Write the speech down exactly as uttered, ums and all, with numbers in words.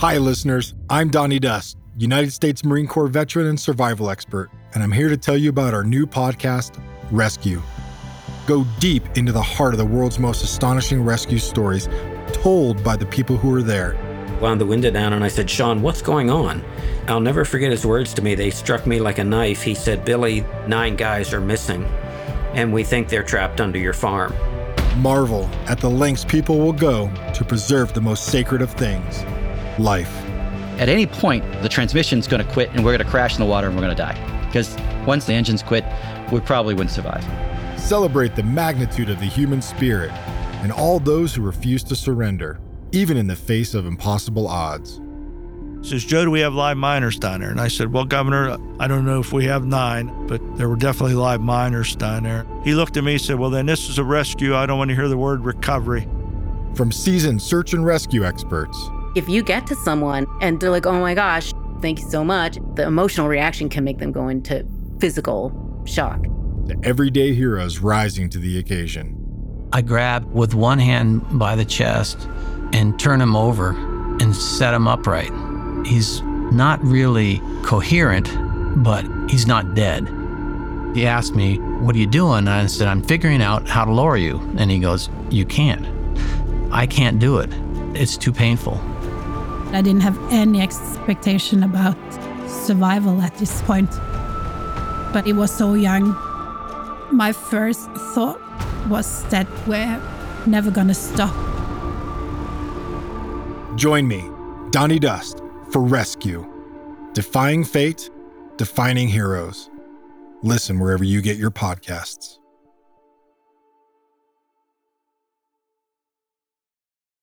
Hi, listeners. I'm Donny Dust, United States Marine Corps veteran and survival expert, and I'm here to tell you about our new podcast, Rescue. Go deep into the heart of the world's most astonishing rescue stories, told by the people who were there. Wound the window down and I said, "Sean, what's going on?" I'll never forget his words to me. They struck me like a knife. He said, "Billy, nine guys are missing, and we think they're trapped under your farm." Marvel at the lengths people will go to preserve the most sacred of things, life. At any point, the transmission's going to quit and we're going to crash in the water and we're going to die. Because once the engines quit, we probably wouldn't survive. Celebrate the magnitude of the human spirit and all those who refuse to surrender, even in the face of impossible odds. Says, "Joe, do we have live miners down there?" And I said, "Well, Governor, I don't know if we have nine, but there were definitely live miners down there." He looked at me and said, "Well, then this is a rescue. I don't want to hear the word recovery." From seasoned search and rescue experts. If you get to someone and they're like, "Oh my gosh, thank you so much," the emotional reaction can make them go into physical shock. The everyday heroes rising to the occasion. I grab with one hand by the chest and turn him over and set him upright. He's not really coherent, but he's not dead. He asked me, "What are you doing?" And I said, "I'm figuring out how to lower you." And he goes, "You can't. I can't do it. It's too painful." I didn't have any expectation about survival at this point, but it was so young. My first thought was that we're never gonna stop. Join me, Donny Dust, for Rescue. Defying fate, defining heroes. Listen wherever you get your podcasts.